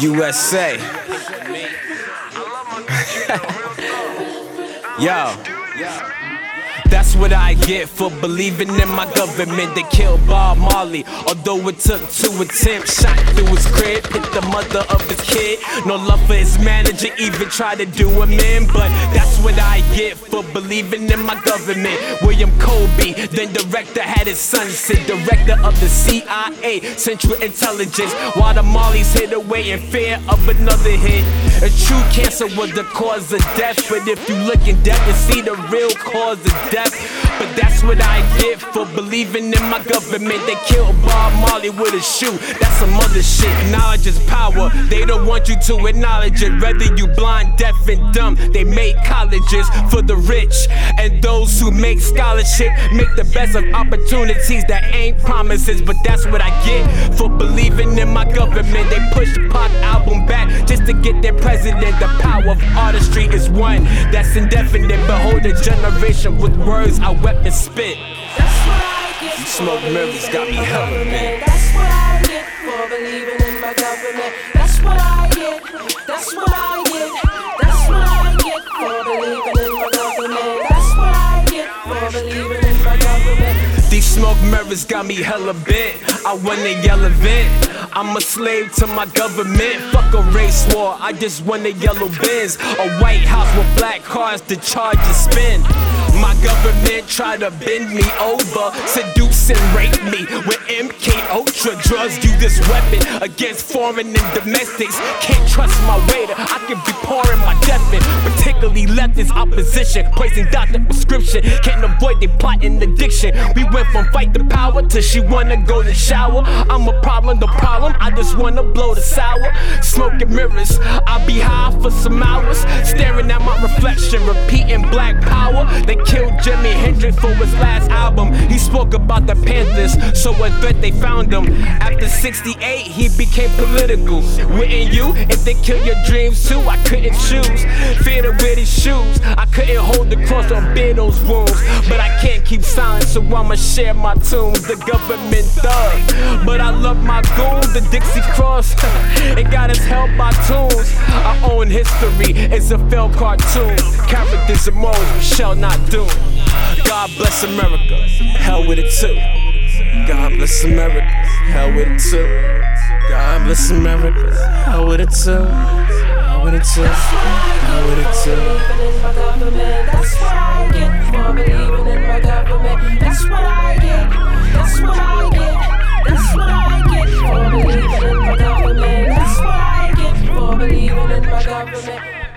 USA. Yo. That's what I get for believing in my government. They killed Bob Marley, although it took 2 attempts. Shot through his crib, hit the mother of his kid. No love for his manager, even tried to do him in. But that's what I get for believing in my government. William Colby, then director, had his son sit director of the CIA, Central Intelligence, while the Marleys hid away in fear of another hit. A true cancer was the cause of death, but if you look in depth, you see the real cause of death. But that's what I get for believing in my government. They killed Bob Marley with a shoe. That's some other shit. Knowledge is power. They don't want you to acknowledge it. Whether you blind, deaf, and dumb, they made colleges for the rich and those who make scholarship. Make the best of opportunities that ain't promises. But that's what I get for believing in my government. They pushed Pac album back just to get their president. The power of artistry is one that's indefinite. But hold a generation with words I wept and spit. That's what I get. You smoke mirrors got me hella, man. That's what I get for believing in my government. That's what I get. That's what I get. That's what I get for believing in my government. That's what I get for believing in my government. These smoke mirrors got me hella bent. I won a yellow vent. I'm a slave to my government. Fuck a race war. I just won a yellow Benz, a White House with black cars to charge and spend. My government try to bend me over, seduce and rape me with MK Ultra drugs. Use this weapon against foreign and domestics. Can't trust my waiter. I can be pouring my death in, particularly leftist opposition, placing doctor prescription. Can't avoid the plot and addiction. We went from fight to power till she wanna go to shower. I'm a problem, the problem. I just wanna blow the sour. Smoking mirrors. I'll be high for some hours, staring at my reflection, repeating black power. They killed Jimi Hendrix for his last album. He spoke about the Panthers, so a threat they found him. After 68, he became political. Wouldn't you? If they kill your dreams too, I couldn't choose. Fear the wear these shoes. I couldn't hold the cross or bear those wounds. But I can't keep silent, so I'ma share my tunes. The government thug, but I love my goons. The Dixie Frost, it got us held by tunes. Our own history is a failed cartoon. Characters and morals we shall not do. God bless America, hell with it too. God bless America, hell with it too. God bless America, hell with it too. Hell with it too. Hell with it too. That's what I get for believing in my government. That's what I get. That's what I get. That's what I get for believing in my government. That's what I get for believing in my government.